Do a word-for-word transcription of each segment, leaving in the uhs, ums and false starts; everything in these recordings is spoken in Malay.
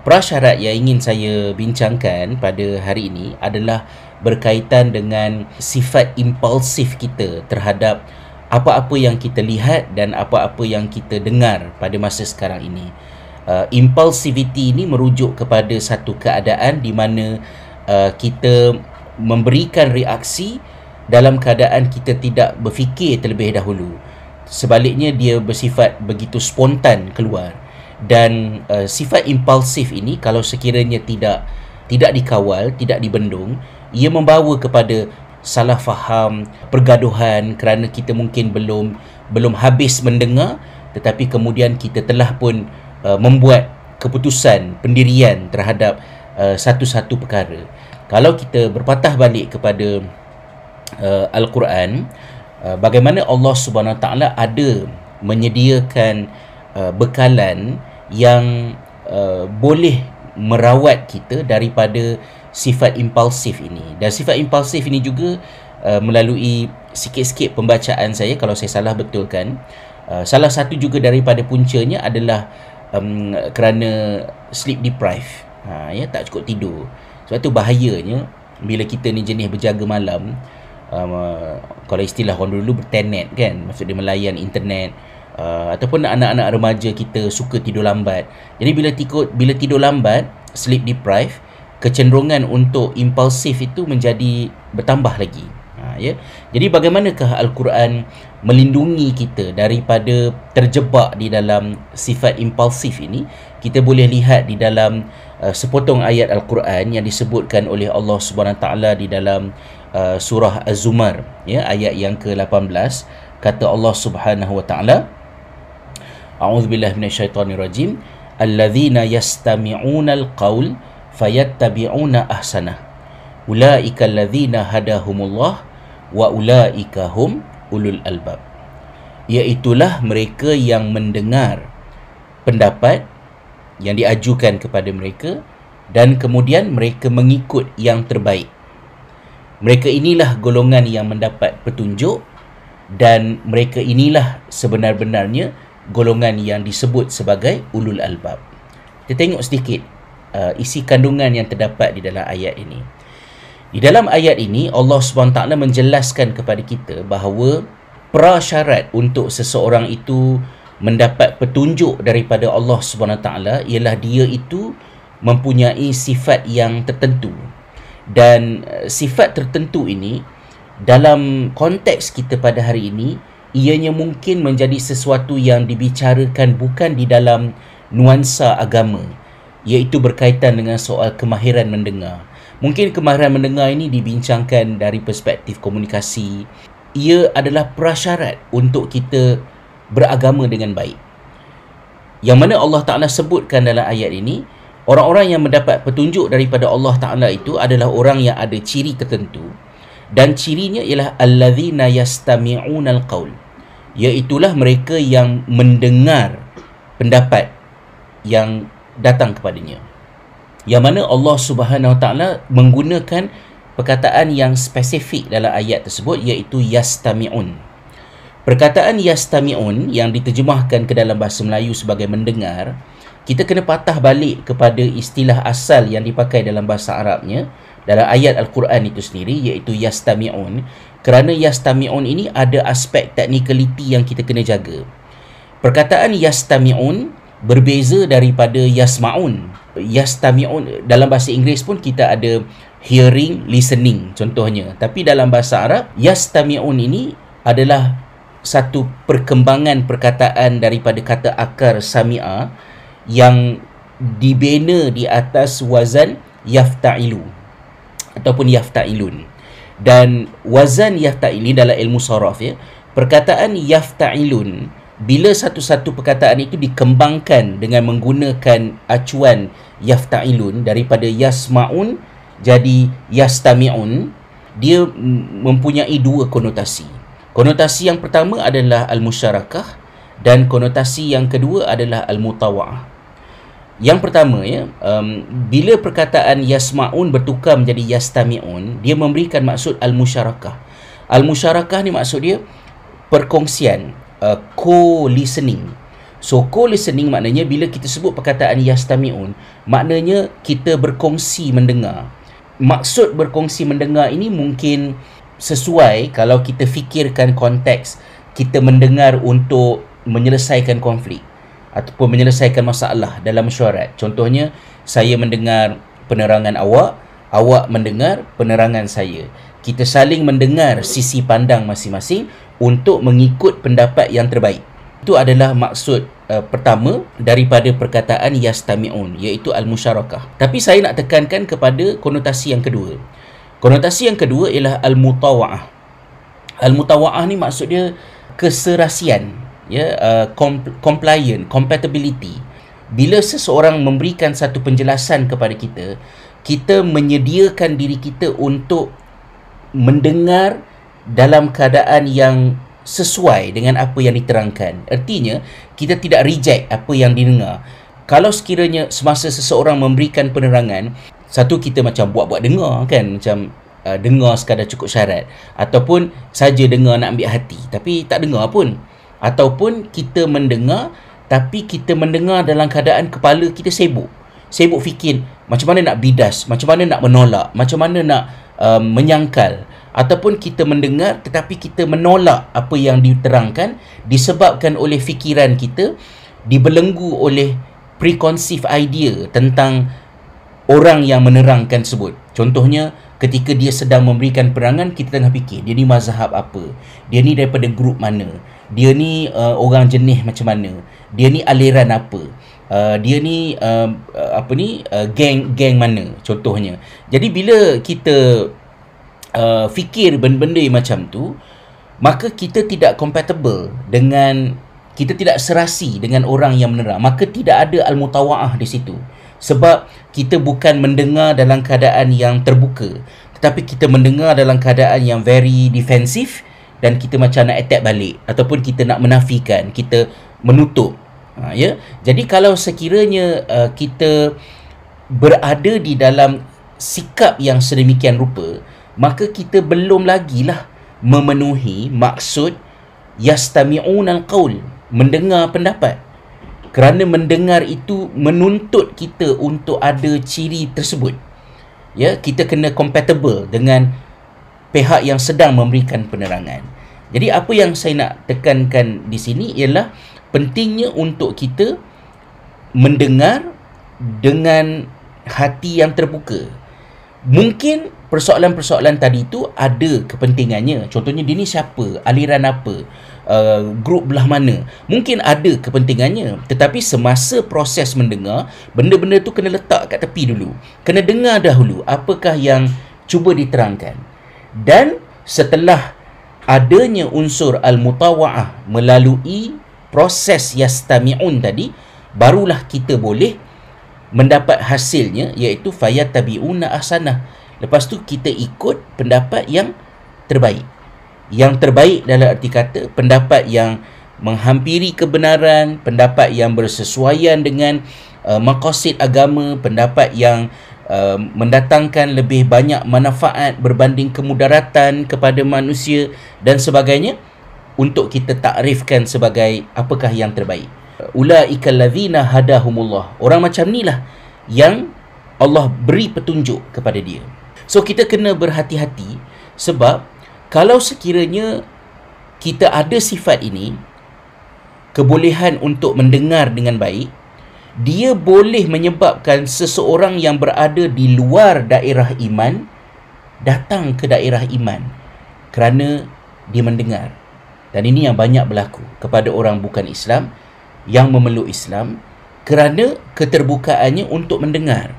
Prasyarat yang ingin saya bincangkan pada hari ini adalah berkaitan dengan sifat impulsif kita terhadap apa-apa yang kita lihat dan apa-apa yang kita dengar pada masa sekarang ini. Uh, impulsivity ini merujuk kepada satu keadaan di mana uh, kita memberikan reaksi dalam keadaan kita tidak berfikir terlebih dahulu. Sebaliknya, dia bersifat begitu spontan keluar. Dan uh, sifat impulsif ini kalau sekiranya tidak tidak dikawal, tidak dibendung, ia membawa kepada salah faham, pergaduhan kerana kita mungkin belum belum habis mendengar, tetapi kemudian kita telah pun uh, membuat keputusan, pendirian terhadap uh, satu-satu perkara. Kalau kita berpatah balik kepada uh, Al-Quran, uh, bagaimana Allah Subhanahu Wataala ada menyediakan uh, bekalan yang uh, boleh merawat kita daripada sifat impulsif ini. Dan sifat impulsif ini juga uh, melalui sikit-sikit pembacaan saya, kalau saya salah betulkan, uh, salah satu juga daripada puncanya adalah um, kerana sleep deprived, ha, ya, tak cukup tidur. Sebab tu bahayanya bila kita ni jenis berjaga malam, um, uh, kalau istilah orang dulu bertenet kan, maksud dia melayan internet. Uh, ataupun anak-anak remaja kita suka tidur lambat. Jadi bila tikut, bila tidur lambat, sleep deprived, kecenderungan untuk impulsif itu menjadi bertambah lagi. Ha, ya. Jadi bagaimanakah Al-Quran melindungi kita daripada terjebak di dalam sifat impulsif ini? Kita boleh lihat di dalam uh, sepotong ayat Al-Quran yang disebutkan oleh Allah Subhanahu Wa Taala di dalam uh, Surah Az-Zumar, ya, ayat yang ke lapan belas. Kata Allah Subhanahu Wa Taala, A'udzubillahi minasyaitonirrajim, allazina yastami'una al-qaul fayattabi'una ahsanah. Ulaika allazina hadahumullah wa ulaika hum ulul albab. Iaitulah mereka yang mendengar pendapat yang diajukan kepada mereka dan kemudian mereka mengikut yang terbaik. Mereka inilah golongan yang mendapat petunjuk dan mereka inilah sebenar-benarnya golongan yang disebut sebagai ulul albab. Kita tengok sedikit uh, isi kandungan yang terdapat di dalam ayat ini. Di dalam ayat ini Allah Subhanahu Wa Taala menjelaskan kepada kita bahawa prasyarat untuk seseorang itu mendapat petunjuk daripada Allah Subhanahu Wa Taala ialah dia itu mempunyai sifat yang tertentu. Dan uh, sifat tertentu ini dalam konteks kita pada hari ini, ianya mungkin menjadi sesuatu yang dibicarakan bukan di dalam nuansa agama, iaitu berkaitan dengan soal kemahiran mendengar. Mungkin kemahiran mendengar ini dibincangkan dari perspektif komunikasi. Ia adalah prasyarat untuk kita beragama dengan baik, yang mana Allah Ta'ala sebutkan dalam ayat ini, orang-orang yang mendapat petunjuk daripada Allah Ta'ala itu adalah orang yang ada ciri tertentu. Dan cirinya ialah allazina yastami'una al-qaul, iaitulah mereka yang mendengar pendapat yang datang kepadanya. Yang mana Allah Subhanahu Wa Taala menggunakan perkataan yang spesifik dalam ayat tersebut, iaitu yastami'un. Perkataan yastami'un yang diterjemahkan ke dalam bahasa Melayu sebagai mendengar, kita kena patah balik kepada istilah asal yang dipakai dalam bahasa Arabnya dalam ayat Al-Quran itu sendiri, iaitu yastami'un, kerana yastami'un ini ada aspek technicality yang kita kena jaga. Perkataan yastami'un berbeza daripada yasma'un. Yastami'un dalam bahasa Inggeris pun kita ada hearing, listening contohnya, tapi dalam bahasa Arab yastami'un ini adalah satu perkembangan perkataan daripada kata akar sami'a yang dibina di atas wazan yafta'ilu ataupun yafta'ilun. Dan wazan yafta'il ini dalam ilmu saraf, ya, perkataan yafta'ilun bila satu-satu perkataan itu dikembangkan dengan menggunakan acuan yafta'ilun daripada yasma'un jadi yastami'un, dia mempunyai dua konotasi. Konotasi yang pertama adalah al-musyarakah dan konotasi yang kedua adalah al-mutawa'ah. Yang pertama, ya, um, bila perkataan yasma'un bertukar menjadi yastami'un, dia memberikan maksud al-musyarakah. Al-musyarakah ni maksud dia perkongsian, uh, co-listening. So, co-listening maknanya bila kita sebut perkataan yastami'un, maknanya kita berkongsi mendengar. Maksud berkongsi mendengar ini mungkin sesuai kalau kita fikirkan konteks kita mendengar untuk menyelesaikan konflik ataupun menyelesaikan masalah dalam mesyuarat. Contohnya, saya mendengar penerangan awak, awak mendengar penerangan saya. Kita saling mendengar sisi pandang masing-masing untuk mengikut pendapat yang terbaik. Itu adalah maksud uh, pertama daripada perkataan yastami'un, iaitu al-musyarakah. Tapi saya nak tekankan kepada konotasi yang kedua. Konotasi yang kedua ialah al-mutawa'ah. Al-mutawa'ah ni maksud dia keserasian, ya, uh, compliant, compatibility. Bila seseorang memberikan satu penjelasan kepada kita, kita menyediakan diri kita untuk mendengar dalam keadaan yang sesuai dengan apa yang diterangkan. Artinya, kita tidak reject apa yang didengar. Kalau sekiranya semasa seseorang memberikan penerangan, satu, kita macam buat-buat dengar, kan? Macam uh, dengar sekadar cukup syarat, ataupun saja dengar nak ambil hati tapi tak dengar pun, ataupun kita mendengar tapi kita mendengar dalam keadaan kepala kita sibuk sibuk fikir macam mana nak bidas, macam mana nak menolak, macam mana nak uh, menyangkal. Ataupun kita mendengar tetapi kita menolak apa yang diterangkan disebabkan oleh fikiran kita dibelenggu oleh preconceived idea tentang orang yang menerangkan sebut. Contohnya, ketika dia sedang memberikan penerangan, kita tengah fikir dia ni mazhab apa, dia ni daripada grup mana, dia ni uh, orang jenis macam mana, dia ni aliran apa, uh, dia ni uh, apa ni uh, geng-geng mana contohnya. Jadi bila kita Uh, fikir benda-benda macam tu, maka kita tidak compatible dengan, kita tidak serasi dengan orang yang menerang. Maka tidak ada al-mutawa'ah di situ, sebab kita bukan mendengar dalam keadaan yang terbuka, tetapi kita mendengar dalam keadaan yang very defensif, dan kita macam nak attack balik ataupun kita nak menafikan, kita menutup. Ha, ya? Jadi kalau sekiranya uh, kita berada di dalam sikap yang sedemikian rupa, maka kita belum lagilah memenuhi maksud yastami'un al-qaul, mendengar pendapat. Kerana mendengar itu menuntut kita untuk ada ciri tersebut. Ya, kita kena compatible dengan pihak yang sedang memberikan penerangan. Jadi apa yang saya nak tekankan di sini ialah pentingnya untuk kita mendengar dengan hati yang terbuka. Mungkin persoalan-persoalan tadi itu ada kepentingannya. Contohnya, dia ni siapa, aliran apa, uh, grup belah mana. Mungkin ada kepentingannya. Tetapi semasa proses mendengar, benda-benda tu kena letak kat tepi dulu. Kena dengar dahulu apakah yang cuba diterangkan. Dan setelah adanya unsur al-mutawa'ah melalui proses yastami'un tadi, barulah kita boleh mendapat hasilnya, iaitu fayatabi'una ahsanah. Lepas tu kita ikut pendapat yang terbaik. Yang terbaik dalam arti kata pendapat yang menghampiri kebenaran, pendapat yang bersesuaian dengan uh, maqasid agama, pendapat yang uh, mendatangkan lebih banyak manfaat berbanding kemudaratan kepada manusia dan sebagainya, untuk kita takrifkan sebagai apakah yang terbaik. Ulaika allazina hadahumullah. Orang macam inilah yang Allah beri petunjuk kepada dia. So, kita kena berhati-hati, sebab kalau sekiranya kita ada sifat ini, kebolehan untuk mendengar dengan baik, dia boleh menyebabkan seseorang yang berada di luar daerah iman datang ke daerah iman kerana dia mendengar. Dan ini yang banyak berlaku kepada orang bukan Islam yang memeluk Islam kerana keterbukaannya untuk mendengar.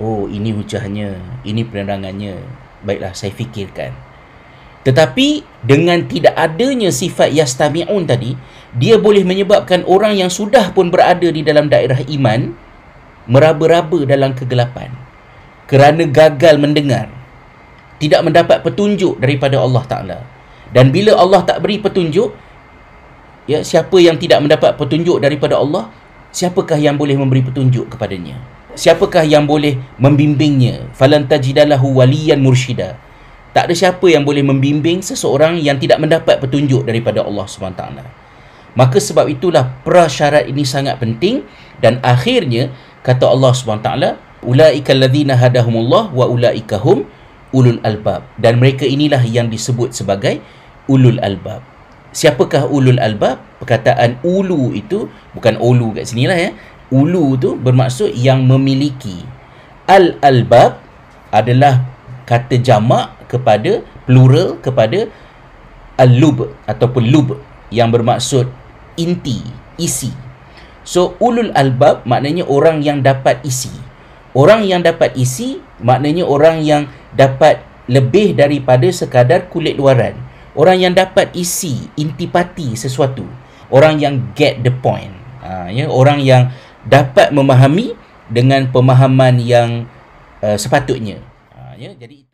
Oh, ini hujahnya, ini penerangannya. Baiklah, saya fikirkan. Tetapi dengan tidak adanya sifat yastami'un tadi, dia boleh menyebabkan orang yang sudah pun berada di dalam daerah iman meraba-raba dalam kegelapan kerana gagal mendengar, tidak mendapat petunjuk daripada Allah Ta'ala. Dan bila Allah tak beri petunjuk, ya, siapa yang tidak mendapat petunjuk daripada Allah, siapakah yang boleh memberi petunjuk kepadanya? Siapakah yang boleh membimbingnya? Falan tajidalahu waliyan mursyida. Tak ada siapa yang boleh membimbing seseorang yang tidak mendapat petunjuk daripada Allah Subhanahu Wataala. Maka sebab itulah prasyarat ini sangat penting. Dan akhirnya kata Allah Subhanahu Wataala, ulaika allazina hadahumullah wa ulaika hum ulul albab. Dan mereka inilah yang disebut sebagai ulul albab. Siapakah ulul albab? Perkataan ulu itu bukan ulu kat sinilah ya. Ulu tu bermaksud yang memiliki. Al albab adalah kata jamak kepada plural kepada al-lub ataupun lub yang bermaksud inti, isi. So ulul albab maknanya orang yang dapat isi. Orang yang dapat isi maknanya orang yang dapat lebih daripada sekadar kulit luaran. Orang yang dapat isi, intipati sesuatu. Orang yang get the point. Ha, ya? Orang yang dapat memahami dengan pemahaman yang uh, sepatutnya. Ha, ya? Jadi